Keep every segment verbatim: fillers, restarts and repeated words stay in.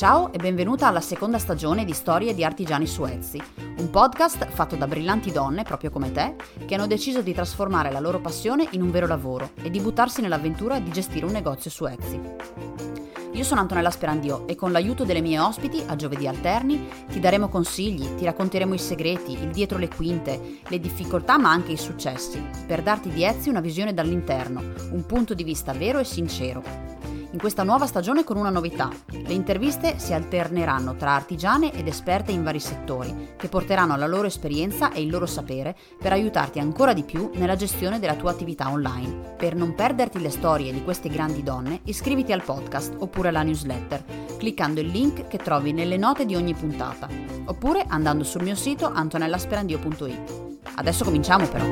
Ciao e benvenuta alla seconda stagione di Storie di Artigiani su Etsy, un podcast fatto da brillanti donne, proprio come te, che hanno deciso di trasformare la loro passione in un vero lavoro e di buttarsi nell'avventura di gestire un negozio su Etsy. Io sono Antonella Sperandio e con l'aiuto delle mie ospiti, a giovedì alterni, ti daremo consigli, ti racconteremo i segreti, il dietro le quinte, le difficoltà ma anche i successi, per darti di Etsy una visione dall'interno, un punto di vista vero e sincero. In questa nuova stagione con una novità, le interviste si alterneranno tra artigiane ed esperte in vari settori, che porteranno la loro esperienza e il loro sapere per aiutarti ancora di più nella gestione della tua attività online. Per non perderti le storie di queste grandi donne, iscriviti al podcast oppure alla newsletter, cliccando il link che trovi nelle note di ogni puntata, oppure andando sul mio sito antonella sperandio punto it. Adesso cominciamo però!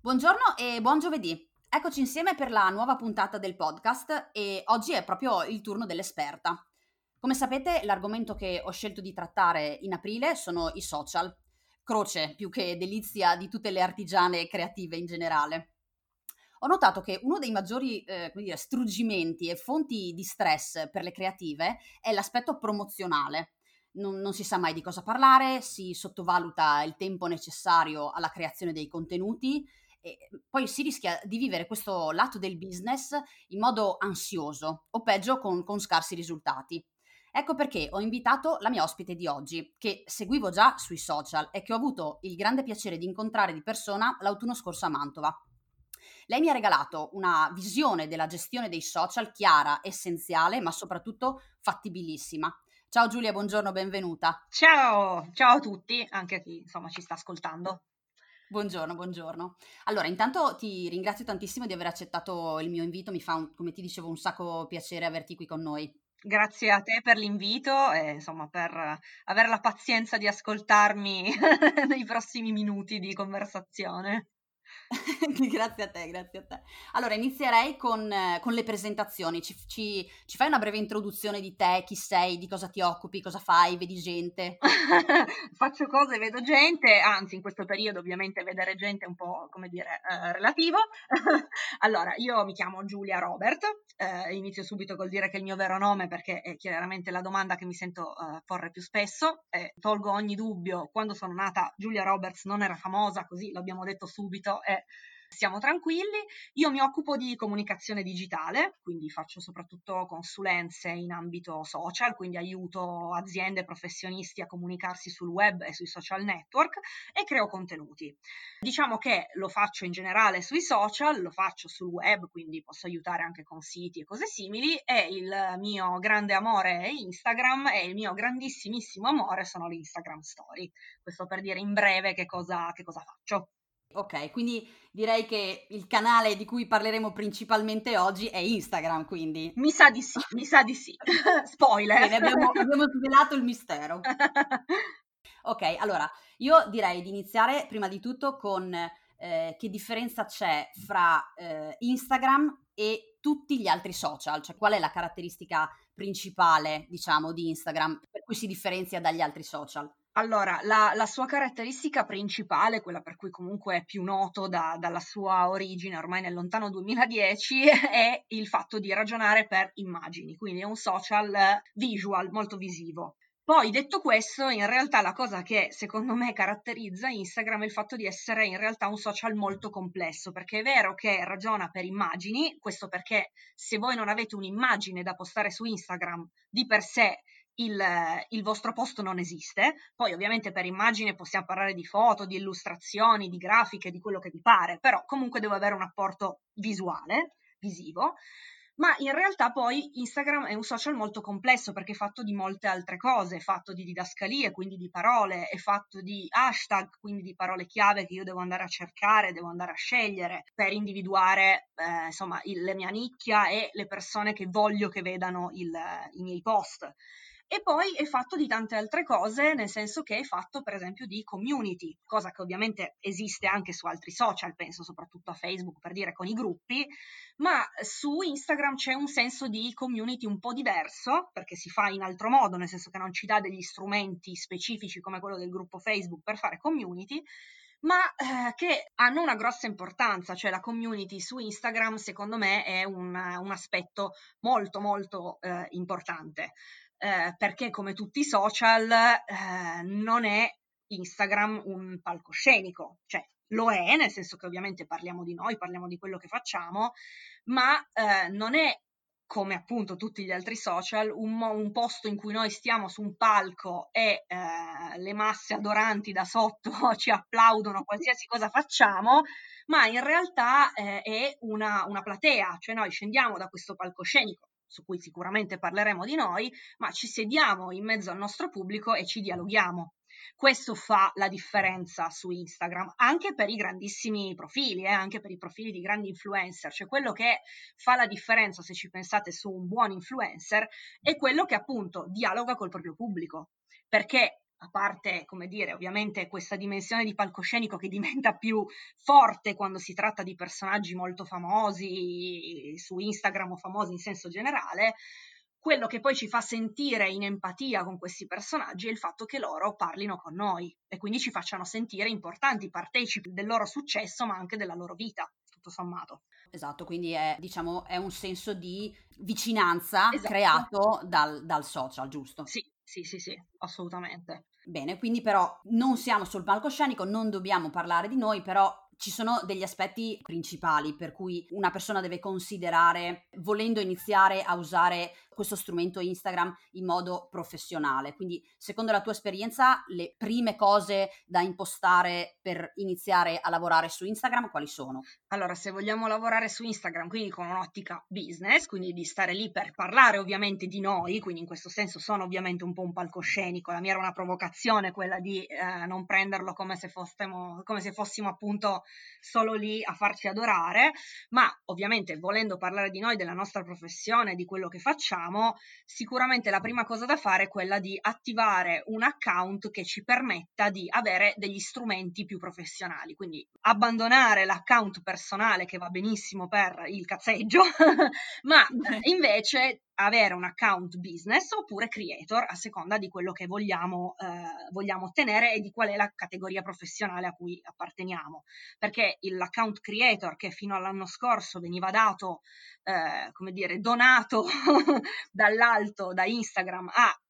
Buongiorno e buon giovedì! Eccoci insieme per la nuova puntata del podcast e oggi è proprio il turno dell'esperta. Come sapete, l'argomento che ho scelto di trattare in aprile sono i social, croce più che delizia di tutte le artigiane creative in generale. Ho notato che uno dei maggiori eh, come dire, struggimenti e fonti di stress per le creative è l'aspetto promozionale. Non, non si sa mai di cosa parlare, si sottovaluta il tempo necessario alla creazione dei contenuti, e poi si rischia di vivere questo lato del business in modo ansioso o peggio con, con scarsi risultati. Ecco perché ho invitato la mia ospite di oggi, che seguivo già sui social e che ho avuto il grande piacere di incontrare di persona l'autunno scorso a Mantova. Lei mi ha regalato una visione della gestione dei social chiara, essenziale, ma soprattutto fattibilissima. Ciao Giulia, buongiorno, benvenuta. Ciao, ciao a tutti, anche a chi insomma ci sta ascoltando. Buongiorno, buongiorno. Allora, intanto ti ringrazio tantissimo di aver accettato il mio invito, mi fa, un, come ti dicevo, un sacco piacere averti qui con noi. Grazie a te per l'invito e insomma per avere la pazienza di ascoltarmi nei prossimi minuti di conversazione. Grazie a te, grazie a te. Allora, inizierei con, con le presentazioni. Ci, ci, ci fai una breve introduzione di te, chi sei, di cosa ti occupi, cosa fai, vedi gente? Faccio cose, vedo gente, anzi in questo periodo ovviamente vedere gente è un po', come dire, eh, relativo. Allora, io mi chiamo Giulia Robert, eh, inizio subito col dire che è il mio vero nome perché è chiaramente la domanda che mi sento eh, porre più spesso. Eh, tolgo ogni dubbio, quando sono nata Giulia Roberts non era famosa, così l'abbiamo detto subito e eh, siamo tranquilli. Io mi occupo di comunicazione digitale, quindi faccio soprattutto consulenze in ambito social, quindi aiuto aziende e professionisti a comunicarsi sul web e sui social network e creo contenuti. Diciamo che lo faccio in generale sui social, lo faccio sul web, quindi posso aiutare anche con siti e cose simili, e il mio grande amore è Instagram e il mio grandissimissimo amore sono le Instagram Story. Questo per dire in breve che cosa, che cosa faccio. Ok, quindi direi che il canale di cui parleremo principalmente oggi è Instagram, quindi. Mi sa di sì, mi sa di sì. Spoiler! Bene, abbiamo, abbiamo svelato il mistero. Ok, allora, io direi di iniziare prima di tutto con eh, che differenza c'è fra eh, Instagram e tutti gli altri social, cioè qual è la caratteristica principale, diciamo, di Instagram per cui si differenzia dagli altri social? Allora, la, la sua caratteristica principale, quella per cui comunque è più noto da, dalla sua origine ormai nel lontano duemiladieci, è il fatto di ragionare per immagini, quindi è un social visual, molto visivo. Poi detto questo, in realtà la cosa che secondo me caratterizza Instagram è il fatto di essere in realtà un social molto complesso, perché è vero che ragiona per immagini, questo perché se voi non avete un'immagine da postare su Instagram di per sé, Il, il vostro post non esiste. Poi ovviamente per immagine possiamo parlare di foto, di illustrazioni, di grafiche, di quello che vi pare, però comunque deve avere un apporto visuale, visivo. Ma in realtà poi Instagram è un social molto complesso perché è fatto di molte altre cose, è fatto di didascalie, quindi di parole, è fatto di hashtag, quindi di parole chiave che io devo andare a cercare, devo andare a scegliere per individuare eh, insomma il, la mia nicchia e le persone che voglio che vedano il, i miei post. E poi è fatto di tante altre cose, nel senso che è fatto per esempio di community, cosa che ovviamente esiste anche su altri social, penso soprattutto a Facebook per dire con i gruppi, ma su Instagram c'è un senso di community un po' diverso, perché si fa in altro modo, nel senso che non ci dà degli strumenti specifici come quello del gruppo Facebook per fare community, ma eh, che hanno una grossa importanza, cioè la community su Instagram secondo me è un, un aspetto molto molto eh, importante, eh, perché come tutti i social eh, non è Instagram un palcoscenico, cioè lo è, nel senso che ovviamente parliamo di noi, parliamo di quello che facciamo, ma eh, non è come appunto tutti gli altri social, un, un posto in cui noi stiamo su un palco e eh, le masse adoranti da sotto ci applaudono qualsiasi cosa facciamo, ma in realtà eh, è una, una platea, cioè noi scendiamo da questo palcoscenico, su cui sicuramente parleremo di noi, ma ci sediamo in mezzo al nostro pubblico e ci dialoghiamo. Questo fa la differenza su Instagram, anche per i grandissimi profili, eh, anche per i profili di grandi influencer, cioè quello che fa la differenza, se ci pensate, su un buon influencer, è quello che appunto dialoga col proprio pubblico, perché a parte, come dire, ovviamente questa dimensione di palcoscenico che diventa più forte quando si tratta di personaggi molto famosi su Instagram o famosi in senso generale, quello che poi ci fa sentire in empatia con questi personaggi è il fatto che loro parlino con noi e quindi ci facciano sentire importanti partecipi del loro successo, ma anche della loro vita, tutto sommato. Esatto, quindi è, diciamo, è un senso di vicinanza, esatto, creato dal, dal social, giusto? Sì, sì, sì, sì, assolutamente. Bene, quindi però non siamo sul palcoscenico, non dobbiamo parlare di noi, però ci sono degli aspetti principali per cui una persona deve considerare, volendo iniziare a usare questo strumento Instagram in modo professionale. Quindi, secondo la tua esperienza, le prime cose da impostare per iniziare a lavorare su Instagram quali sono? Allora, se vogliamo lavorare su Instagram, quindi con un'ottica business, quindi di stare lì per parlare ovviamente di noi, quindi in questo senso sono ovviamente un po' un palcoscenico, la mia era una provocazione quella di eh, non prenderlo come se fossimo, come se fossimo appunto solo lì a farci adorare, ma ovviamente volendo parlare di noi, della nostra professione, di quello che facciamo, sicuramente la prima cosa da fare è quella di attivare un account che ci permetta di avere degli strumenti più professionali, quindi abbandonare l'account personale che va benissimo per il cazzeggio, ma invece avere un account business oppure creator a seconda di quello che vogliamo, eh, vogliamo ottenere e di qual è la categoria professionale a cui apparteniamo, perché l'account creator che fino all'anno scorso veniva dato, eh, come dire, donato dall'alto, da Instagram a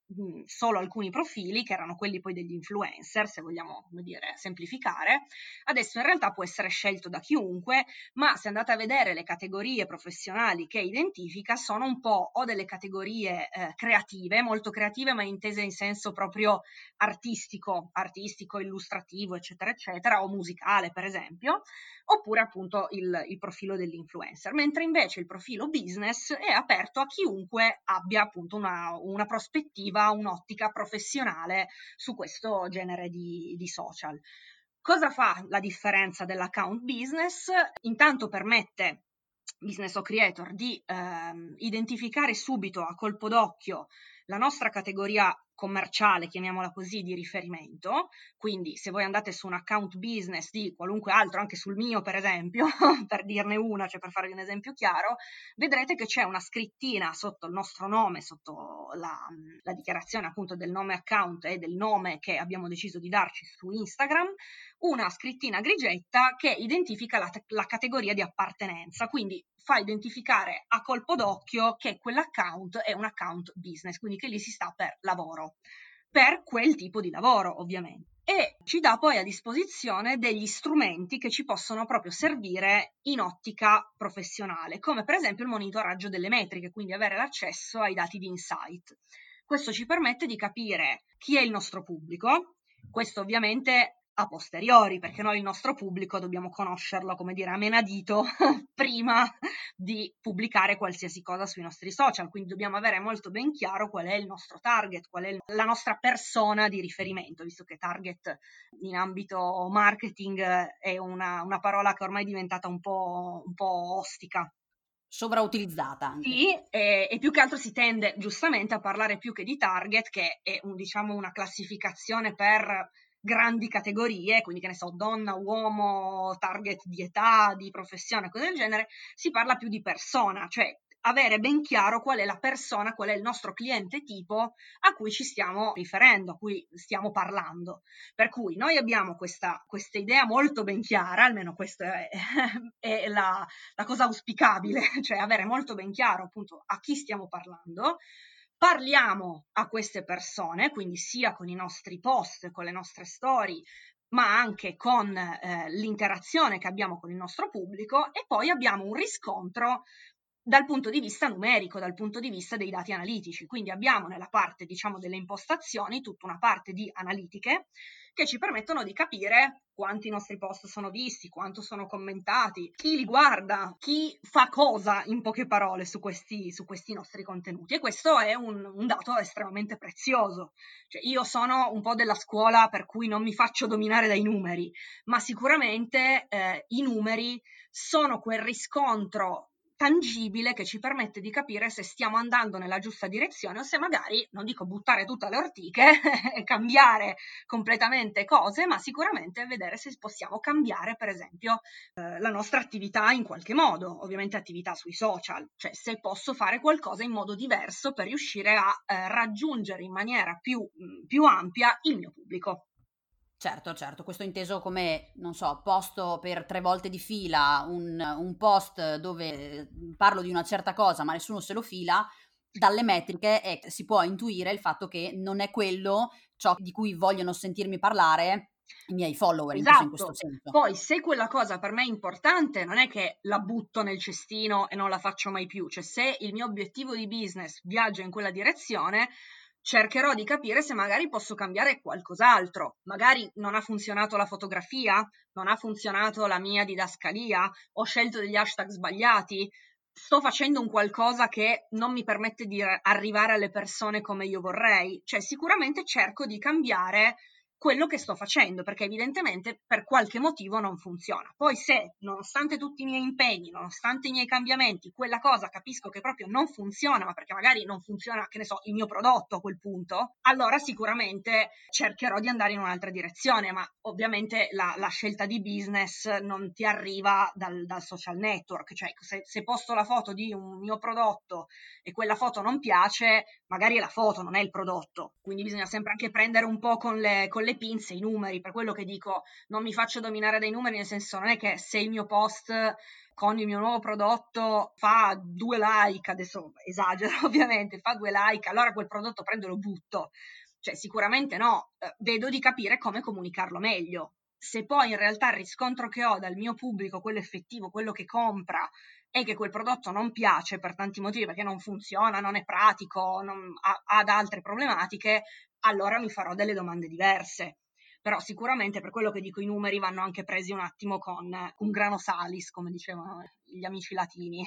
solo alcuni profili che erano quelli poi degli influencer, se vogliamo, come dire, semplificare, adesso in realtà può essere scelto da chiunque, ma se andate a vedere le categorie professionali che identifica sono un po' o delle categorie eh, creative, molto creative ma intese in senso proprio artistico, artistico, illustrativo eccetera eccetera, o musicale per esempio, oppure appunto il, il profilo dell'influencer, mentre invece il profilo business è aperto a chiunque abbia appunto una, una prospettiva, un'ottica professionale su questo genere di, di social. Cosa fa la differenza dell'account business? Intanto permette, business o creator, di ehm, identificare subito a colpo d'occhio la nostra categoria commerciale, chiamiamola così, di riferimento, quindi se voi andate su un account business di qualunque altro, anche sul mio per esempio, per dirne una, cioè per farvi un esempio chiaro, vedrete che c'è una scrittina sotto il nostro nome, sotto la, la dichiarazione appunto del nome account e del nome che abbiamo deciso di darci su Instagram, una scrittina grigetta che identifica la, la categoria di appartenenza, quindi fa identificare a colpo d'occhio che quell'account è un account business, quindi che lì si sta per lavoro, per quel tipo di lavoro ovviamente. E ci dà poi a disposizione degli strumenti che ci possono proprio servire in ottica professionale, come per esempio il monitoraggio delle metriche, quindi avere l'accesso ai dati di insight. Questo ci permette di capire chi è il nostro pubblico, questo ovviamente a posteriori, perché noi il nostro pubblico dobbiamo conoscerlo, come dire, a menadito prima di pubblicare qualsiasi cosa sui nostri social, quindi dobbiamo avere molto ben chiaro qual è il nostro target, qual è la nostra persona di riferimento, visto che target in ambito marketing è una, una parola che ormai è diventata un po', un po' ostica. Sovrautilizzata anche. Sì, e, e più che altro si tende giustamente a parlare più che di target, che è un, diciamo una classificazione per grandi categorie, quindi che ne so, donna, uomo, target di età, di professione, cose del genere, si parla più di persona, cioè avere ben chiaro qual è la persona, qual è il nostro cliente tipo a cui ci stiamo riferendo, a cui stiamo parlando. Per cui noi abbiamo questa, questa idea molto ben chiara, almeno questa è, è la, la cosa auspicabile, cioè avere molto ben chiaro appunto a chi stiamo parlando. Parliamo a queste persone, quindi sia con i nostri post, con le nostre storie, ma anche con eh, l'interazione che abbiamo con il nostro pubblico, e poi abbiamo un riscontro dal punto di vista numerico, dal punto di vista dei dati analitici. Quindi abbiamo nella parte, diciamo, delle impostazioni tutta una parte di analitiche che ci permettono di capire quanti nostri post sono visti, quanto sono commentati, chi li guarda, chi fa cosa, in poche parole, su questi, su questi nostri contenuti. E questo è un, un dato estremamente prezioso. Cioè, io sono un po' della scuola per cui non mi faccio dominare dai numeri, ma sicuramente eh, i numeri sono quel riscontro tangibile che ci permette di capire se stiamo andando nella giusta direzione o se magari, non dico buttare tutte le ortiche e cambiare completamente cose, ma sicuramente vedere se possiamo cambiare, per esempio, eh, la nostra attività in qualche modo, ovviamente attività sui social, cioè se posso fare qualcosa in modo diverso per riuscire a eh, raggiungere in maniera più, più ampia il mio pubblico. Certo, certo, questo inteso come, non so, posto per tre volte di fila, un, un post dove parlo di una certa cosa ma nessuno se lo fila, dalle metriche è, si può intuire il fatto che non è quello ciò di cui vogliono sentirmi parlare i miei follower. Esatto. In questo senso. Poi se quella cosa per me è importante, non è che la butto nel cestino e non la faccio mai più, cioè se il mio obiettivo di business viaggia in quella direzione, cercherò di capire se magari posso cambiare qualcos'altro. Magari non ha funzionato la fotografia, non ha funzionato la mia didascalia, ho scelto degli hashtag sbagliati, sto facendo un qualcosa che non mi permette di arrivare alle persone come io vorrei. Cioè sicuramente cerco di cambiare quello che sto facendo, perché evidentemente per qualche motivo non funziona. Poi se, nonostante tutti i miei impegni, nonostante i miei cambiamenti, quella cosa capisco che proprio non funziona, ma perché magari non funziona, che ne so, il mio prodotto a quel punto, allora sicuramente cercherò di andare in un'altra direzione, ma ovviamente la, la scelta di business non ti arriva dal, dal social network, cioè se, se posto la foto di un mio prodotto e quella foto non piace, magari è la foto, non è il prodotto. Quindi bisogna sempre anche prendere un po' con le, con le le pinze i numeri, per quello che dico non mi faccio dominare dai numeri, nel senso non è che se il mio post con il mio nuovo prodotto fa due like, adesso esagero ovviamente, fa due like, allora quel prodotto prendo e lo butto, cioè sicuramente no, vedo di capire come comunicarlo meglio. Se poi in realtà il riscontro che ho dal mio pubblico, quello effettivo, quello che compra, è che quel prodotto non piace per tanti motivi, perché non funziona, non è pratico, non, ha, ha altre problematiche, allora mi farò delle domande diverse. Però sicuramente, per quello che dico, i numeri vanno anche presi un attimo con un grano salis, come dicevano gli amici latini.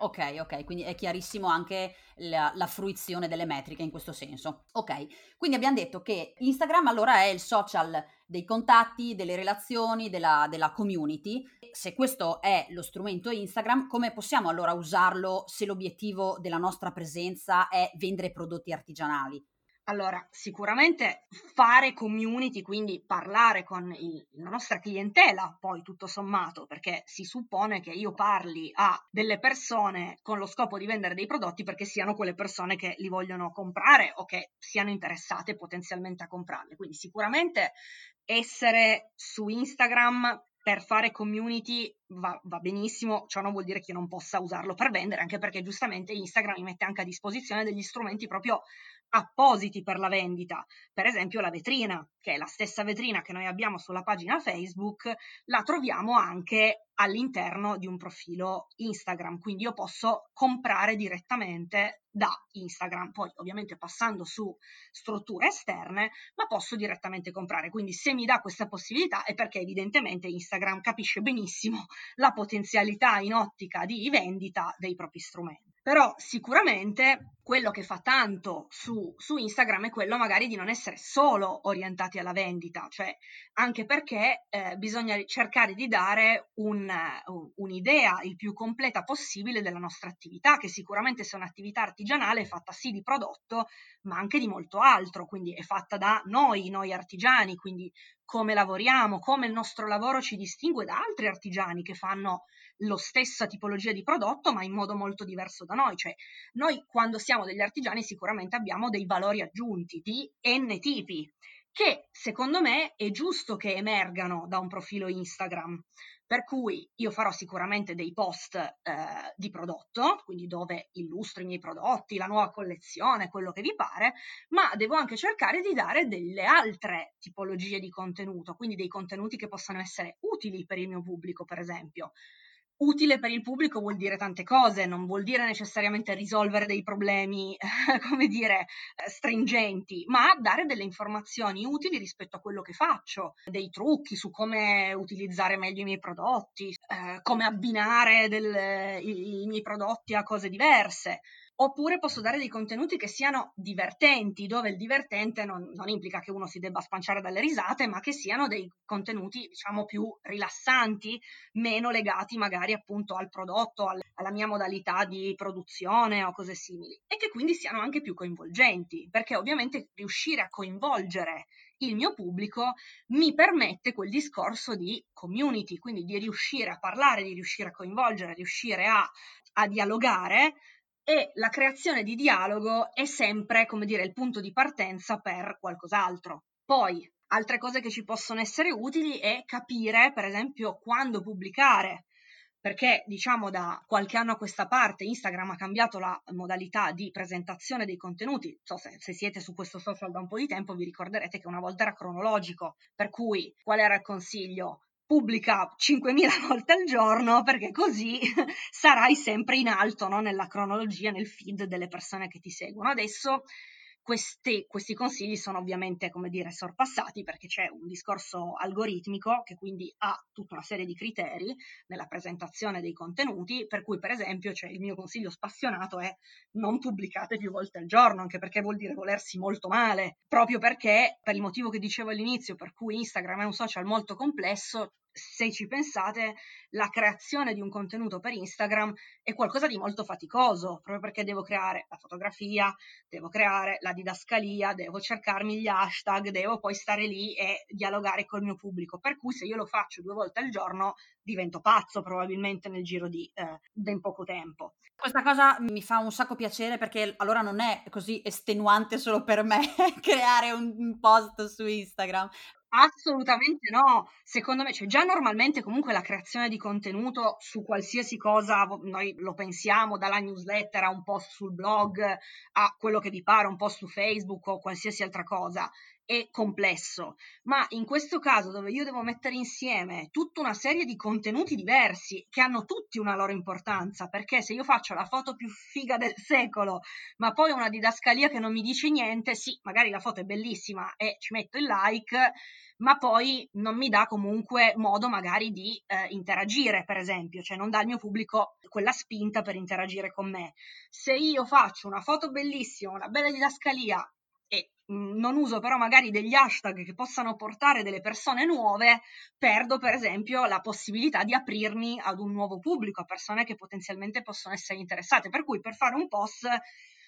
Ok, ok, quindi è chiarissimo anche la, la fruizione delle metriche in questo senso. Ok, quindi abbiamo detto che Instagram allora è il social dei contatti, delle relazioni, della, della community. Se questo è lo strumento Instagram, come possiamo allora usarlo se l'obiettivo della nostra presenza è vendere prodotti artigianali? Allora, sicuramente fare community, quindi parlare con il, la nostra clientela, poi tutto sommato, perché si suppone che io parli a delle persone con lo scopo di vendere dei prodotti perché siano quelle persone che li vogliono comprare o che siano interessate potenzialmente a comprarli. Quindi sicuramente essere su Instagram per fare community va, va benissimo, ciò non vuol dire che io non possa usarlo per vendere, anche perché giustamente Instagram mi mette anche a disposizione degli strumenti proprio appositi per la vendita. Per esempio la vetrina, che è la stessa vetrina che noi abbiamo sulla pagina Facebook, la troviamo anche all'interno di un profilo Instagram, quindi io posso comprare direttamente da Instagram, poi ovviamente passando su strutture esterne, ma posso direttamente comprare. Quindi se mi dà questa possibilità è perché evidentemente Instagram capisce benissimo la potenzialità in ottica di vendita dei propri strumenti. Però sicuramente quello che fa tanto su, su Instagram è quello magari di non essere solo orientati alla vendita, cioè anche perché eh, bisogna cercare di dare un, un'idea il più completa possibile della nostra attività, che sicuramente se è un'attività artigianale è fatta sì di prodotto ma anche di molto altro, quindi è fatta da noi, noi artigiani, quindi come lavoriamo, come il nostro lavoro ci distingue da altri artigiani che fanno la stessa tipologia di prodotto ma in modo molto diverso da noi. Cioè noi, quando siamo degli artigiani, sicuramente abbiamo dei valori aggiunti di n tipi che secondo me è giusto che emergano da un profilo Instagram. Per cui io farò sicuramente dei post eh, di prodotto, quindi dove illustro i miei prodotti, la nuova collezione, quello che vi pare, ma devo anche cercare di dare delle altre tipologie di contenuto, quindi dei contenuti che possano essere utili per il mio pubblico, per esempio. Utile per il pubblico vuol dire tante cose, non vuol dire necessariamente risolvere dei problemi, eh, come dire, stringenti, ma dare delle informazioni utili rispetto a quello che faccio, dei trucchi su come utilizzare meglio i miei prodotti, eh, come abbinare del, i, i miei prodotti a cose diverse. Oppure posso dare dei contenuti che siano divertenti, dove il divertente non, non implica che uno si debba spanciare dalle risate, ma che siano dei contenuti, diciamo, più rilassanti, meno legati magari appunto al prodotto, al, alla mia modalità di produzione o cose simili, e che quindi siano anche più coinvolgenti, perché ovviamente riuscire a coinvolgere il mio pubblico mi permette quel discorso di community, quindi di riuscire a parlare, di riuscire a coinvolgere, riuscire a, a dialogare. E la creazione di dialogo è sempre, come dire, il punto di partenza per qualcos'altro. Poi, altre cose che ci possono essere utili è capire, per esempio, quando pubblicare. Perché, diciamo, da qualche anno a questa parte Instagram ha cambiato la modalità di presentazione dei contenuti. Non so se, se siete su questo social da un po' di tempo, vi ricorderete che una volta era cronologico. Per cui, qual era il consiglio? Pubblica cinquemila volte al giorno, perché così sarai sempre in alto, no? Nella cronologia, nel feed delle persone che ti seguono. Adesso questi, questi consigli sono ovviamente, come dire, sorpassati, perché c'è un discorso algoritmico che quindi ha tutta una serie di criteri nella presentazione dei contenuti, per cui per esempio c'è, cioè, il mio consiglio spassionato è: non pubblicate più volte al giorno, anche perché vuol dire volersi molto male, proprio perché, per il motivo che dicevo all'inizio, per cui Instagram è un social molto complesso. Se ci pensate, la creazione di un contenuto per Instagram è qualcosa di molto faticoso, proprio perché devo creare la fotografia, devo creare la didascalia, devo cercarmi gli hashtag, devo poi stare lì e dialogare col mio pubblico. Per cui se io lo faccio due volte al giorno divento pazzo probabilmente nel giro di eh, ben poco tempo. Questa cosa mi fa un sacco piacere, perché allora non è così estenuante solo per me creare un post su Instagram. Assolutamente no, secondo me, cioè già normalmente comunque la creazione di contenuto su qualsiasi cosa, noi lo pensiamo, dalla newsletter a un post sul blog a quello che vi pare, un post su Facebook o qualsiasi altra cosa, è complesso, ma in questo caso dove io devo mettere insieme tutta una serie di contenuti diversi che hanno tutti una loro importanza, perché se io faccio la foto più figa del secolo ma poi una didascalia che non mi dice niente, sì, magari la foto è bellissima e ci metto il like, ma poi non mi dà comunque modo magari di eh, interagire, per esempio, cioè non dà al mio pubblico quella spinta per interagire con me. Se io faccio una foto bellissima, una bella didascalia, e non uso però magari degli hashtag che possano portare delle persone nuove, perdo per esempio la possibilità di aprirmi ad un nuovo pubblico, a persone che potenzialmente possono essere interessate. Per cui per fare un post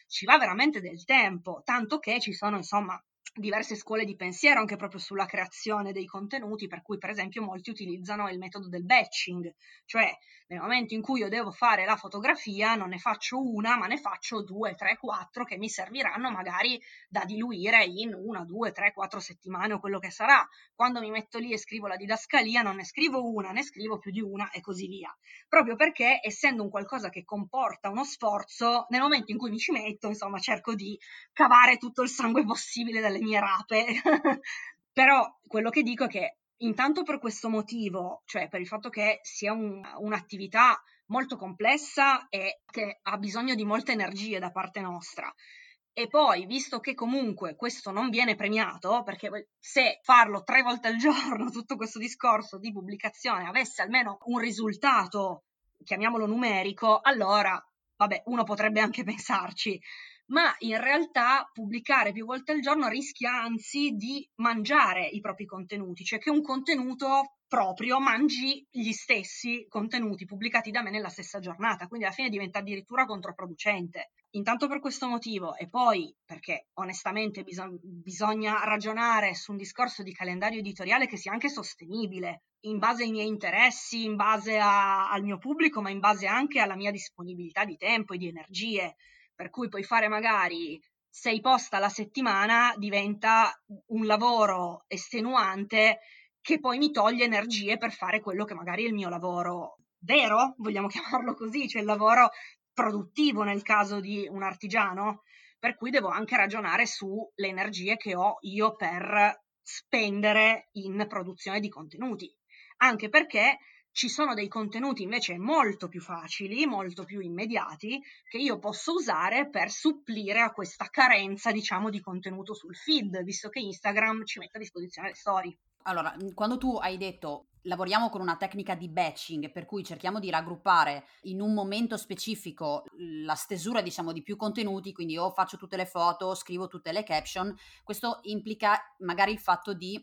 ci va veramente del tempo, tanto che ci sono, insomma, diverse scuole di pensiero anche proprio sulla creazione dei contenuti, per cui per esempio molti utilizzano il metodo del batching, cioè nel momento in cui io devo fare la fotografia non ne faccio una, ma ne faccio due, tre, quattro che mi serviranno magari da diluire in una, due, tre, quattro settimane o quello che sarà. Quando mi metto lì e scrivo la didascalia non ne scrivo una, ne scrivo più di una e così via, proprio perché essendo un qualcosa che comporta uno sforzo, nel momento in cui mi ci metto, insomma, cerco di cavare tutto il sangue possibile dalle mie rape. Però quello che dico è che intanto per questo motivo, cioè per il fatto che sia un, un'attività molto complessa e che ha bisogno di molte energie da parte nostra, e poi visto che comunque questo non viene premiato, perché se farlo tre volte al giorno tutto questo discorso di pubblicazione avesse almeno un risultato, chiamiamolo numerico, allora vabbè, uno potrebbe anche pensarci. Ma in realtà pubblicare più volte al giorno rischia anzi di mangiare i propri contenuti, cioè che un contenuto proprio mangi gli stessi contenuti pubblicati da me nella stessa giornata, quindi alla fine diventa addirittura controproducente. Intanto per questo motivo, e poi perché onestamente bisog- bisogna ragionare su un discorso di calendario editoriale che sia anche sostenibile, in base ai miei interessi, in base a- al mio pubblico, ma in base anche alla mia disponibilità di tempo e di energie, per cui puoi fare magari sei post alla settimana diventa un lavoro estenuante che poi mi toglie energie per fare quello che magari è il mio lavoro vero, vogliamo chiamarlo così, cioè il lavoro produttivo nel caso di un artigiano, per cui devo anche ragionare sulle energie che ho io per spendere in produzione di contenuti, anche perché ci sono dei contenuti invece molto più facili, molto più immediati, che io posso usare per supplire a questa carenza, diciamo, di contenuto sul feed, visto che Instagram ci mette a disposizione le storie. Allora, quando tu hai detto lavoriamo con una tecnica di batching, per cui cerchiamo di raggruppare in un momento specifico la stesura, diciamo, di più contenuti, quindi io faccio tutte le foto, scrivo tutte le caption, questo implica magari il fatto di,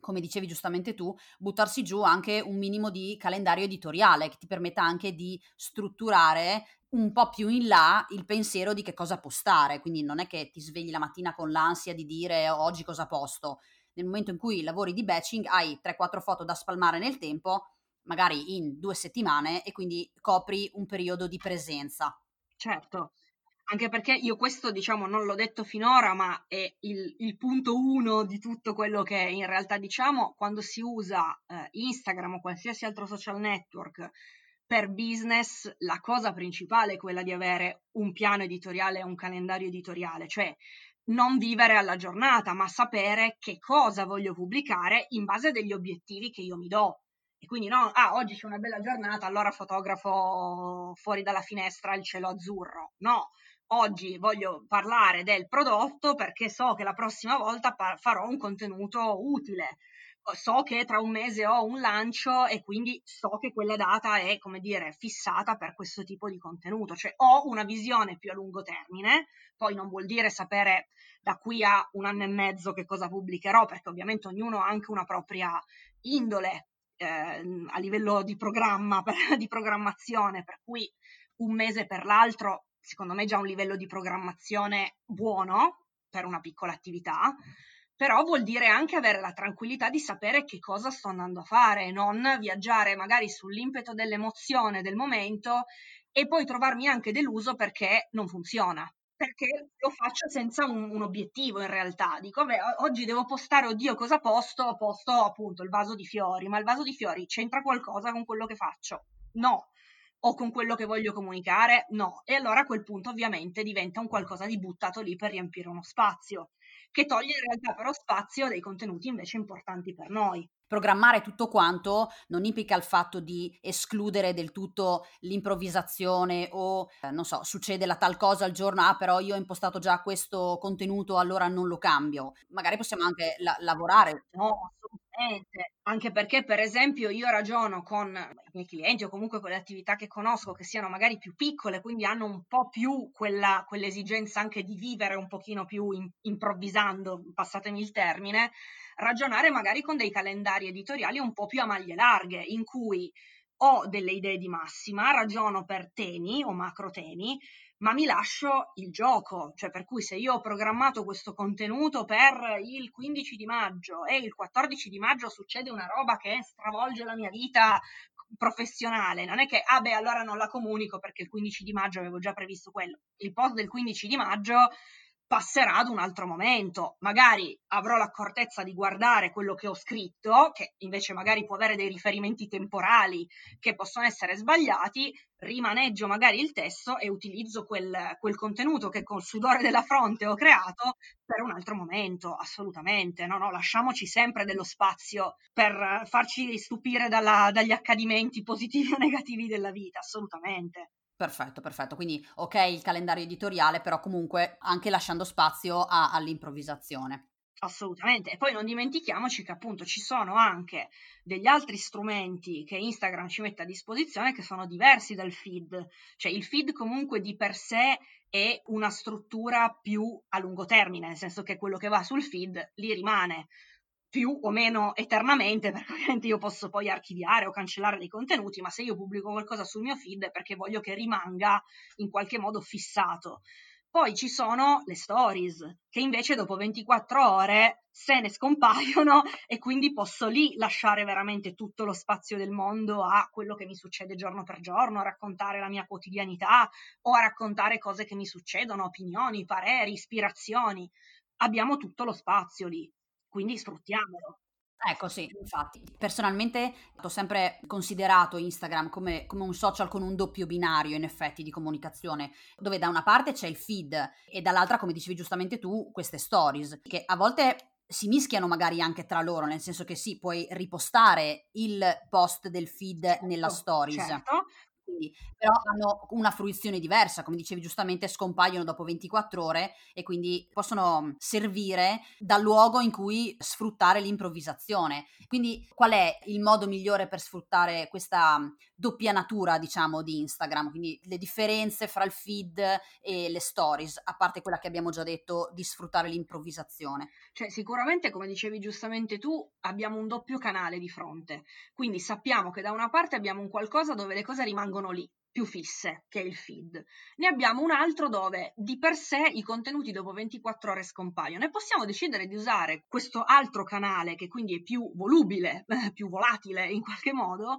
come dicevi giustamente tu, buttarsi giù anche un minimo di calendario editoriale che ti permetta anche di strutturare un po' più in là il pensiero di che cosa postare, quindi non è che ti svegli la mattina con l'ansia di dire oggi cosa posto. Nel momento in cui lavori di batching hai tre quattro foto da spalmare nel tempo, magari in due settimane, e quindi copri un periodo di presenza. Certo, anche perché io questo, diciamo, non l'ho detto finora, ma è il, il punto uno di tutto quello che in realtà diciamo quando si usa eh, Instagram o qualsiasi altro social network per business, la cosa principale è quella di avere un piano editoriale e un calendario editoriale, cioè non vivere alla giornata, ma sapere che cosa voglio pubblicare in base agli obiettivi che io mi do. E quindi no, ah, oggi c'è una bella giornata, allora fotografo fuori dalla finestra il cielo azzurro. No, oggi voglio parlare del prodotto perché so che la prossima volta par- farò un contenuto utile. So che tra un mese ho un lancio e quindi so che quella data è, come dire, fissata per questo tipo di contenuto, cioè ho una visione più a lungo termine. Poi non vuol dire sapere da qui a un anno e mezzo che cosa pubblicherò, perché ovviamente ognuno ha anche una propria indole eh, a livello di programma, di programmazione, per cui un mese per l'altro secondo me è già un livello di programmazione buono per una piccola attività. Però vuol dire anche avere la tranquillità di sapere che cosa sto andando a fare, non viaggiare magari sull'impeto dell'emozione del momento e poi trovarmi anche deluso perché non funziona, perché lo faccio senza un, un obiettivo in realtà. Dico, beh, oggi devo postare, oddio cosa posto? Posto appunto il vaso di fiori, ma il vaso di fiori c'entra qualcosa con quello che faccio? No. O con quello che voglio comunicare? No. E allora a quel punto ovviamente diventa un qualcosa di buttato lì per riempire uno spazio, che toglie in realtà però spazio dei contenuti invece importanti per noi. Programmare tutto quanto non implica il fatto di escludere del tutto l'improvvisazione o, eh, non so, succede la tal cosa al giorno, ah però io ho impostato già questo contenuto, allora non lo cambio. Magari possiamo anche la- lavorare. No, assolutamente. Anche perché, per esempio, io ragiono con i miei clienti o comunque con le attività che conosco, che siano magari più piccole, quindi hanno un po' più quella, quell'esigenza anche di vivere un pochino più in, improvvisando, passatemi il termine, ragionare magari con dei calendari editoriali un po' più a maglie larghe, in cui ho delle idee di massima, ragiono per temi o macro temi, ma mi lascio il gioco, cioè per cui se io ho programmato questo contenuto per il quindici di maggio e il quattordici di maggio succede una roba che stravolge la mia vita professionale, non è che, ah beh, allora non la comunico perché il quindici di maggio avevo già previsto quello, il post del quindici di maggio passerà ad un altro momento, magari avrò l'accortezza di guardare quello che ho scritto, che invece magari può avere dei riferimenti temporali che possono essere sbagliati, rimaneggio magari il testo e utilizzo quel, quel contenuto che col sudore della fronte ho creato per un altro momento, assolutamente, no no, lasciamoci sempre dello spazio per farci stupire dalla, dagli accadimenti positivi o negativi della vita, assolutamente. Perfetto, perfetto. Quindi ok il calendario editoriale, però comunque anche lasciando spazio a, all'improvvisazione. Assolutamente. E poi non dimentichiamoci che appunto ci sono anche degli altri strumenti che Instagram ci mette a disposizione che sono diversi dal feed. Cioè il feed comunque di per sé è una struttura più a lungo termine, nel senso che quello che va sul feed lì rimane. più o meno eternamente, perché ovviamente io posso poi archiviare o cancellare dei contenuti, ma se io pubblico qualcosa sul mio feed è perché voglio che rimanga in qualche modo fissato. Poi ci sono le stories, che invece dopo ventiquattro ore se ne scompaiono, e quindi posso lì lasciare veramente tutto lo spazio del mondo a quello che mi succede giorno per giorno, a raccontare la mia quotidianità o a raccontare cose che mi succedono, opinioni, pareri, ispirazioni. Abbiamo tutto lo spazio lì, quindi sfruttiamolo. Ecco, sì, infatti. Personalmente ho sempre considerato Instagram come, come un social con un doppio binario, in effetti, di comunicazione, dove da una parte c'è il feed e dall'altra, come dicevi giustamente tu, queste stories, che a volte si mischiano magari anche tra loro, nel senso che sì, puoi ripostare il post del feed, certo, nella stories. Certo. Quindi, però hanno una fruizione diversa, come dicevi giustamente, scompaiono dopo ventiquattro ore e quindi possono servire da luogo in cui sfruttare l'improvvisazione. Quindi qual è il modo migliore per sfruttare questa doppia natura, diciamo, di Instagram? Quindi le differenze fra il feed e le stories, a parte quella che abbiamo già detto di sfruttare l'improvvisazione. Cioè sicuramente, come dicevi giustamente tu, abbiamo un doppio canale di fronte, quindi sappiamo che da una parte abbiamo un qualcosa dove le cose rimangono lì, più fisse, che è il feed. Ne abbiamo un altro dove di per sé i contenuti dopo ventiquattro ore scompaiono, e possiamo decidere di usare questo altro canale, che quindi è più volubile, più volatile in qualche modo,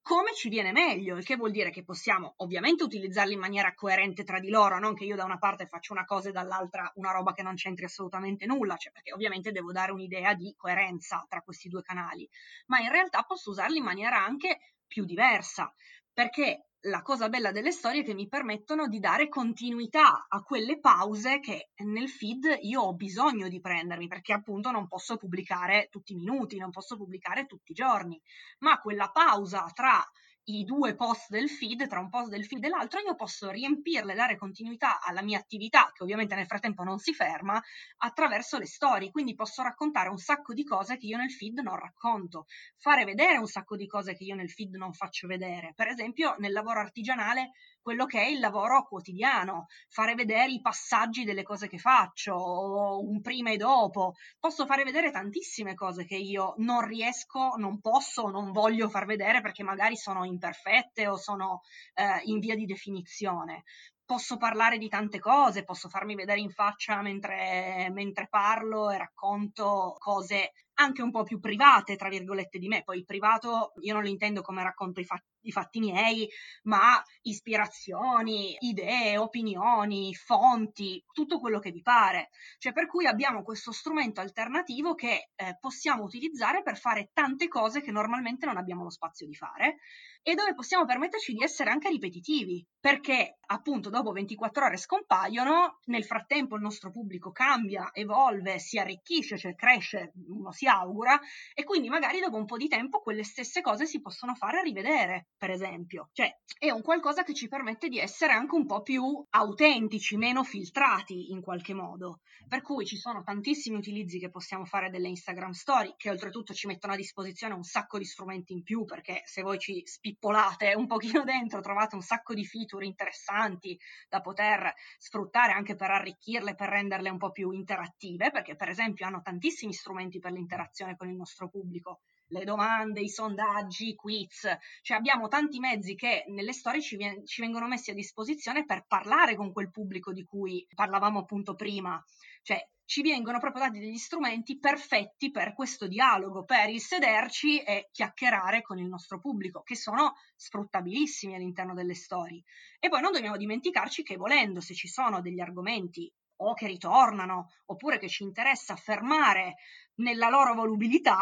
come ci viene meglio, il che vuol dire che possiamo ovviamente utilizzarli in maniera coerente tra di loro, non che io da una parte faccio una cosa e dall'altra una roba che non c'entri assolutamente nulla, cioè perché ovviamente devo dare un'idea di coerenza tra questi due canali, ma in realtà posso usarli in maniera anche più diversa, perché la cosa bella delle storie è che mi permettono di dare continuità a quelle pause che nel feed io ho bisogno di prendermi, perché appunto non posso pubblicare tutti i minuti, non posso pubblicare tutti i giorni, ma quella pausa tra i due post del feed, tra un post del feed e l'altro, io posso riempirle, dare continuità alla mia attività, che ovviamente nel frattempo non si ferma, attraverso le storie. Quindi posso raccontare un sacco di cose che io nel feed non racconto, fare vedere un sacco di cose che io nel feed non faccio vedere. Per esempio nel lavoro artigianale, quello che è il lavoro quotidiano, fare vedere i passaggi delle cose che faccio, un prima e dopo. Posso fare vedere tantissime cose che io non riesco, non posso, non voglio far vedere perché magari sono imperfette o sono eh, in via di definizione. Posso parlare di tante cose, posso farmi vedere in faccia mentre, mentre parlo e racconto cose anche un po' più private, tra virgolette, di me. Poi il privato io non lo intendo come racconto i fatti, i fatti miei, ma ispirazioni, idee, opinioni, fonti, tutto quello che vi pare. Cioè per cui abbiamo questo strumento alternativo che eh, possiamo utilizzare per fare tante cose che normalmente non abbiamo lo spazio di fare, e dove possiamo permetterci di essere anche ripetitivi, perché appunto dopo ventiquattro ore scompaiono, nel frattempo il nostro pubblico cambia, evolve, si arricchisce, cioè cresce, uno si augura, e quindi magari dopo un po' di tempo quelle stesse cose si possono fare rivedere, per esempio. Cioè è un qualcosa che ci permette di essere anche un po' più autentici, meno filtrati in qualche modo, per cui ci sono tantissimi utilizzi che possiamo fare delle Instagram Story, che oltretutto ci mettono a disposizione un sacco di strumenti in più, perché se voi ci spippolate un pochino dentro trovate un sacco di feature interessanti da poter sfruttare anche per arricchirle, per renderle un po' più interattive, perché per esempio hanno tantissimi strumenti per l'interazione con il nostro pubblico, le domande, i sondaggi, i quiz. Cioè abbiamo tanti mezzi che nelle storie ci, vien- ci vengono messi a disposizione per parlare con quel pubblico di cui parlavamo appunto prima. Cioè ci vengono proprio dati degli strumenti perfetti per questo dialogo, per il sederci e chiacchierare con il nostro pubblico, che sono sfruttabilissimi all'interno delle storie. E poi non dobbiamo dimenticarci che, volendo, se ci sono degli argomenti o che ritornano, oppure che ci interessa fermare nella loro volubilità,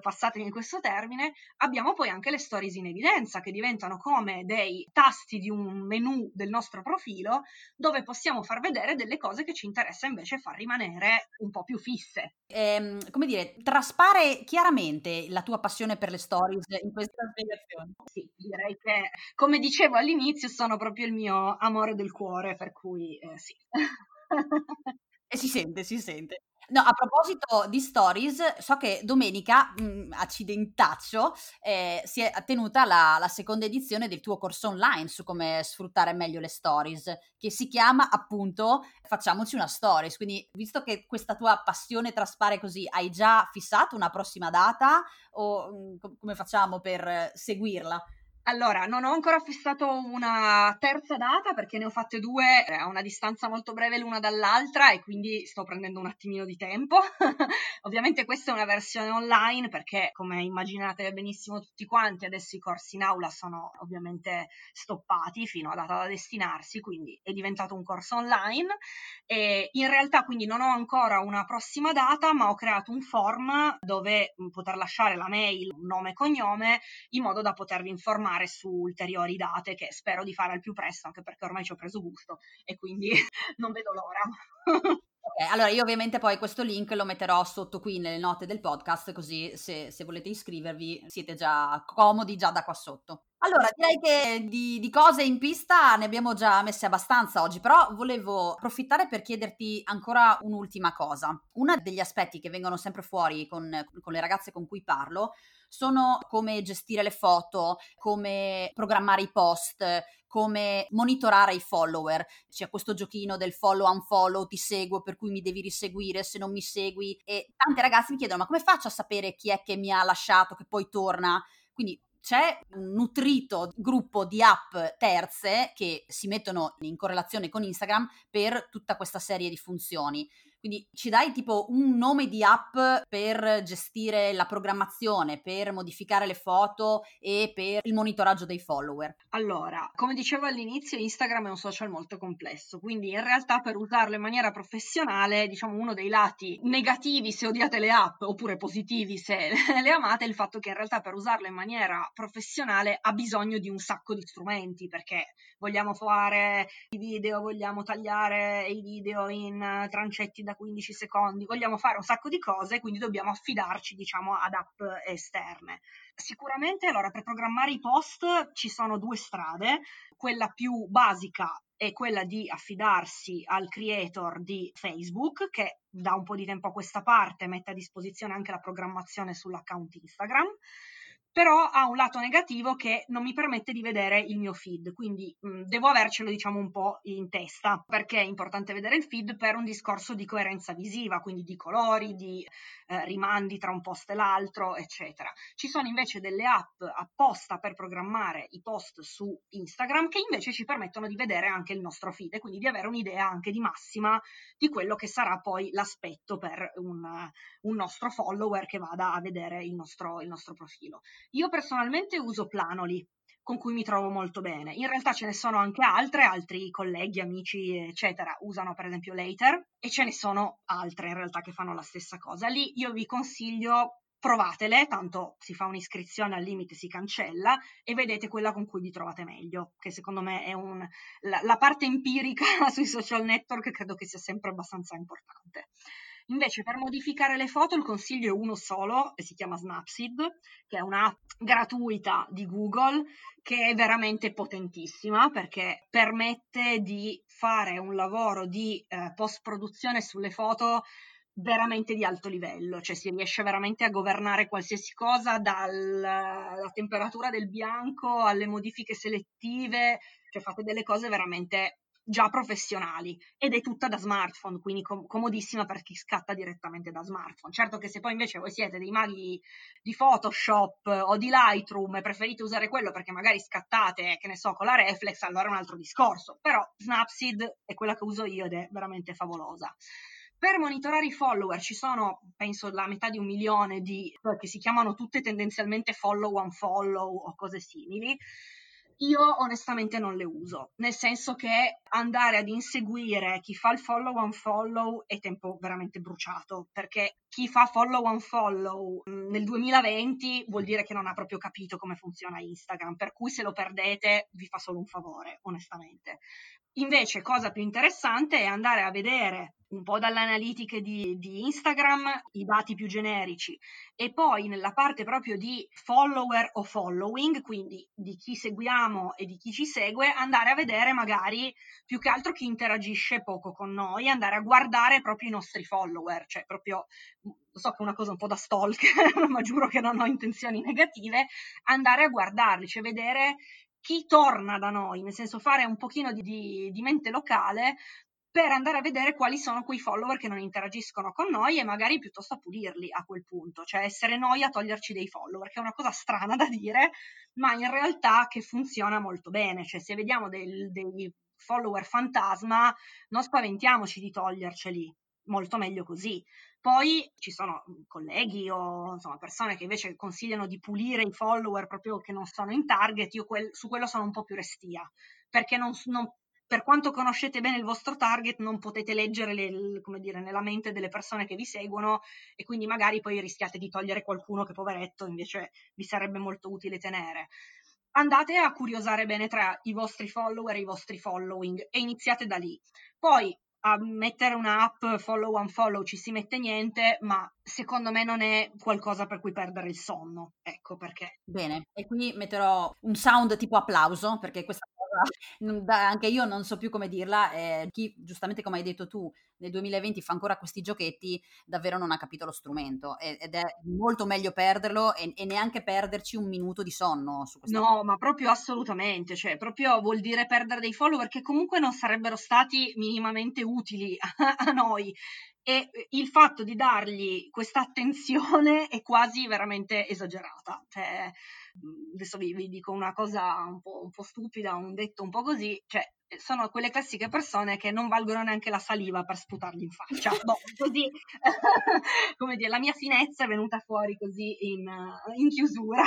passatemi questo termine, abbiamo poi anche le stories in evidenza, che diventano come dei tasti di un menu del nostro profilo, dove possiamo far vedere delle cose che ci interessa invece far rimanere un po' più fisse. Ehm, come dire, traspare chiaramente la tua passione per le stories in questa spiegazione. Sì, direi che, come dicevo all'inizio, sono proprio il mio amore del cuore, per cui eh, sì. E si sente, si sente. No, a proposito di stories, so che domenica, mh, accidentaccio, eh, si è tenuta la, la seconda edizione del tuo corso online su come sfruttare meglio le stories, che si chiama appunto Facciamoci una Stories. Quindi, visto che questa tua passione traspare così, hai già fissato una prossima data o mh, come facciamo per seguirla? Allora, non ho ancora fissato una terza data perché ne ho fatte due a una distanza molto breve l'una dall'altra e quindi sto prendendo un attimino di tempo. Ovviamente questa è una versione online perché, come immaginate benissimo tutti quanti, adesso i corsi in aula sono ovviamente stoppati fino a data da destinarsi, quindi è diventato un corso online. E in realtà quindi non ho ancora una prossima data, ma ho creato un form dove poter lasciare la mail, nome e cognome, in modo da potervi informare su ulteriori date che spero di fare al più presto, anche perché ormai ci ho preso gusto e quindi non vedo l'ora. Ok, allora io ovviamente poi questo link lo metterò sotto qui nelle note del podcast, così se, se volete iscrivervi siete già comodi già da qua sotto. Allora, direi che di, di cose in pista ne abbiamo già messe abbastanza oggi, però volevo approfittare per chiederti ancora un'ultima cosa. Uno degli aspetti che vengono sempre fuori con, con le ragazze con cui parlo sono come gestire le foto, come programmare i post, come monitorare i follower. C'è questo giochino del follow unfollow, ti seguo per cui mi devi riseguire se non mi segui, e tante ragazze mi chiedono: ma come faccio a sapere chi è che mi ha lasciato, che poi torna? Quindi c'è un nutrito gruppo di app terze che si mettono in correlazione con Instagram per tutta questa serie di funzioni. Quindi ci dai tipo un nome di app per gestire la programmazione, per modificare le foto e per il monitoraggio dei follower? Allora, come dicevo all'inizio, Instagram è un social molto complesso, quindi in realtà per usarlo in maniera professionale, diciamo uno dei lati negativi se odiate le app, oppure positivi se le amate, è il fatto che in realtà per usarlo in maniera professionale ha bisogno di un sacco di strumenti, perché vogliamo fare i video, vogliamo tagliare i video in trancetti da quindici secondi, vogliamo fare un sacco di cose, quindi dobbiamo affidarci, diciamo, ad app esterne. Sicuramente, allora, per programmare i post ci sono due strade, quella più basica è quella di affidarsi al creator di Facebook, che da un po' di tempo a questa parte mette a disposizione anche la programmazione sull'account Instagram, però ha un lato negativo che non mi permette di vedere il mio feed, quindi mh, devo avercelo, diciamo, un po' in testa, perché è importante vedere il feed per un discorso di coerenza visiva, quindi di colori, di eh, rimandi tra un post e l'altro, eccetera. Ci sono invece delle app apposta per programmare i post su Instagram che invece ci permettono di vedere anche il nostro feed e quindi di avere un'idea anche di massima di quello che sarà poi l'aspetto per un, un nostro follower che vada a vedere il nostro, il nostro profilo. Io personalmente uso Planoli, con cui mi trovo molto bene. In realtà ce ne sono anche altre, altri colleghi, amici, eccetera, usano per esempio Later, e ce ne sono altre in realtà che fanno la stessa cosa. Lì io vi consiglio, provatele, tanto si fa un'iscrizione, al limite si cancella, e vedete quella con cui vi trovate meglio, che secondo me è un la, la parte empirica sui social network credo che sia sempre abbastanza importante. Invece per modificare le foto il consiglio è uno solo, e si chiama Snapseed, che è un'app gratuita di Google che è veramente potentissima perché permette di fare un lavoro di eh, post-produzione sulle foto veramente di alto livello, cioè si riesce veramente a governare qualsiasi cosa, dalla temperatura del bianco alle modifiche selettive, cioè fate delle cose veramente già professionali, ed è tutta da smartphone, quindi com- comodissima per chi scatta direttamente da smartphone. Certo che se poi invece voi siete dei maghi di Photoshop o di Lightroom e preferite usare quello perché magari scattate, che ne so, con la reflex, allora è un altro discorso, però Snapseed è quella che uso io ed è veramente favolosa. Per monitorare i follower ci sono, penso, la metà di un milione di che si chiamano tutte tendenzialmente follow unfollow o cose simili. Io onestamente non le uso, nel senso che andare ad inseguire chi fa il follow unfollow è tempo veramente bruciato, perché chi fa follow unfollow nel duemilaventi vuol dire che non ha proprio capito come funziona Instagram, per cui se lo perdete vi fa solo un favore, onestamente. Invece, cosa più interessante è andare a vedere un po' dalle analitiche di, di Instagram i dati più generici e poi nella parte proprio di follower o following, quindi di chi seguiamo e di chi ci segue, andare a vedere magari più che altro chi interagisce poco con noi, andare a guardare proprio i nostri follower, cioè proprio, so che è una cosa un po' da stalker, ma giuro che non ho intenzioni negative, andare a guardarli, cioè vedere chi torna da noi, nel senso fare un pochino di, di, di mente locale per andare a vedere quali sono quei follower che non interagiscono con noi e magari piuttosto pulirli a quel punto, cioè essere noi a toglierci dei follower, che è una cosa strana da dire, ma in realtà che funziona molto bene, cioè se vediamo del, dei follower fantasma non spaventiamoci di toglierceli, molto meglio così. Poi ci sono colleghi o insomma persone che invece consigliano di pulire i follower proprio che non sono in target, io quel, su quello sono un po' più restia, perché non, non, per quanto conoscete bene il vostro target non potete leggere le, come dire, nella mente delle persone che vi seguono e quindi magari poi rischiate di togliere qualcuno che poveretto invece vi sarebbe molto utile tenere. Andate a curiosare bene tra i vostri follower e i vostri following e iniziate da lì. Poi a mettere un'app follow unfollow ci si mette niente, ma secondo me non è qualcosa per cui perdere il sonno, ecco perché. Bene, e quindi metterò un sound tipo applauso, perché questa cosa anche io non so più come dirla, eh, chi giustamente come hai detto tu nel duemilaventi fa ancora questi giochetti davvero non ha capito lo strumento ed è molto meglio perderlo e, e neanche perderci un minuto di sonno su questo. No, ma proprio assolutamente, cioè proprio vuol dire perdere dei follower che comunque non sarebbero stati minimamente utili a, a noi e il fatto di dargli questa attenzione è quasi veramente esagerata, cioè, adesso vi, vi dico una cosa un po', un po' stupida, un detto un po' così, cioè sono quelle classiche persone che non valgono neanche la saliva per sputargli in faccia. Boh, così, come dire, la mia finezza è venuta fuori così in, in chiusura.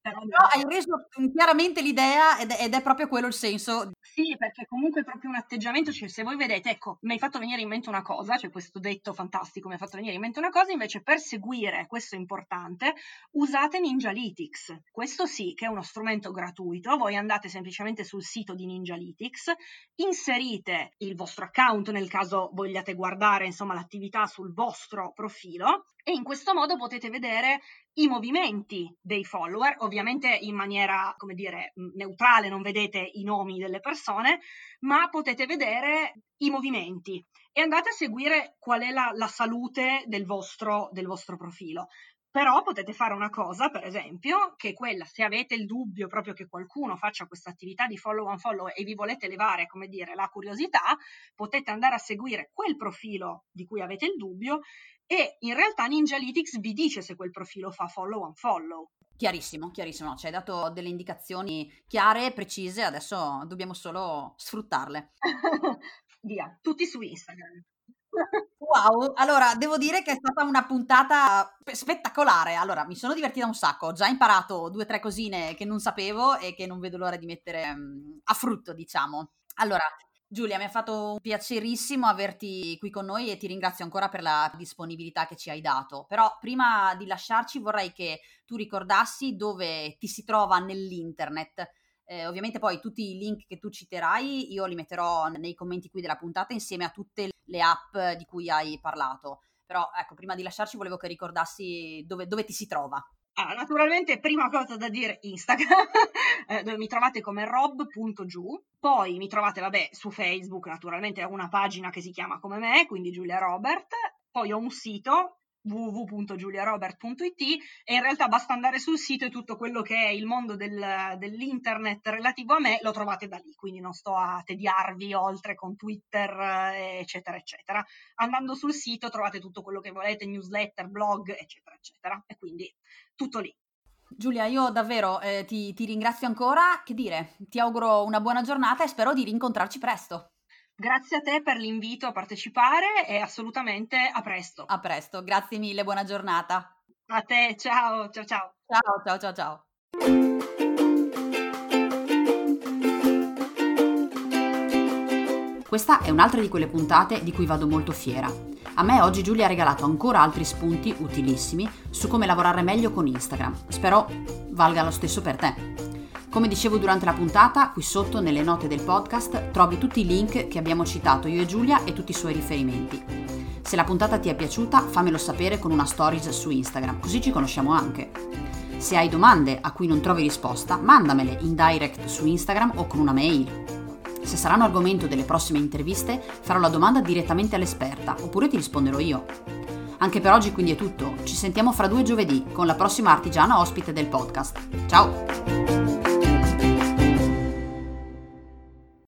Però no, hai reso chiaramente l'idea ed è, ed è proprio quello il senso. Sì, perché comunque è proprio un atteggiamento, cioè se voi vedete, ecco, mi hai fatto venire in mente una cosa, cioè questo detto fantastico mi ha fatto venire in mente una cosa, invece per seguire, questo è importante, usate NinjaLytics. Questo sì, che è uno strumento gratuito, voi andate semplicemente sul sito di NinjaLytics, inserite il vostro account nel caso vogliate guardare insomma l'attività sul vostro profilo e in questo modo potete vedere i movimenti dei follower, ovviamente in maniera come dire neutrale, non vedete i nomi delle persone ma potete vedere i movimenti e andate a seguire qual è la, la salute del vostro, del vostro profilo. Però potete fare una cosa, per esempio, che è quella, se avete il dubbio proprio che qualcuno faccia questa attività di follow and follow e vi volete levare, come dire, la curiosità, potete andare a seguire quel profilo di cui avete il dubbio e in realtà NinjaLytics vi dice se quel profilo fa follow and follow. Chiarissimo, chiarissimo, ci hai dato delle indicazioni chiare, precise, adesso dobbiamo solo sfruttarle. Via, tutti su Instagram. Wow, allora devo dire che è stata una puntata spettacolare, allora mi sono divertita un sacco, ho già imparato due o tre cosine che non sapevo e che non vedo l'ora di mettere um, a frutto, diciamo. Allora Giulia, mi ha fatto un piacerissimo averti qui con noi e ti ringrazio ancora per la disponibilità che ci hai dato, però prima di lasciarci vorrei che tu ricordassi dove ti si trova nell'internet. Eh, ovviamente poi tutti i link che tu citerai io li metterò nei commenti qui della puntata insieme a tutte le app di cui hai parlato, però ecco prima di lasciarci volevo che ricordassi dove, dove ti si trova. Ah, naturalmente prima cosa da dire Instagram, eh, dove mi trovate come rob punto giu, poi mi trovate vabbè su Facebook naturalmente, ho una pagina che si chiama come me, quindi Giulia Robert, poi ho un sito vu vu vu punto giulia robert punto it e in realtà basta andare sul sito e tutto quello che è il mondo del, dell'internet relativo a me lo trovate da lì, quindi non sto a tediarvi oltre con Twitter eccetera eccetera, andando sul sito trovate tutto quello che volete, newsletter, blog eccetera eccetera e quindi tutto lì. Giulia, io davvero eh, ti, ti ringrazio ancora, che dire, ti auguro una buona giornata e spero di rincontrarci presto. Grazie a te per l'invito a partecipare e assolutamente a presto. A presto, grazie mille, buona giornata. A te, ciao, ciao, ciao. Ciao, ciao, ciao, ciao. Questa è un'altra di quelle puntate di cui vado molto fiera. A me oggi Giulia ha regalato ancora altri spunti utilissimi su come lavorare meglio con Instagram. Spero valga lo stesso per te. Come dicevo durante la puntata, qui sotto nelle note del podcast trovi tutti i link che abbiamo citato io e Giulia e tutti i suoi riferimenti. Se la puntata ti è piaciuta, fammelo sapere con una stories su Instagram, così ci conosciamo anche. Se hai domande a cui non trovi risposta, mandamele in direct su Instagram o con una mail. Se saranno argomento delle prossime interviste, farò la domanda direttamente all'esperta, oppure ti risponderò io. Anche per oggi quindi è tutto, ci sentiamo fra due giovedì con la prossima artigiana ospite del podcast. Ciao!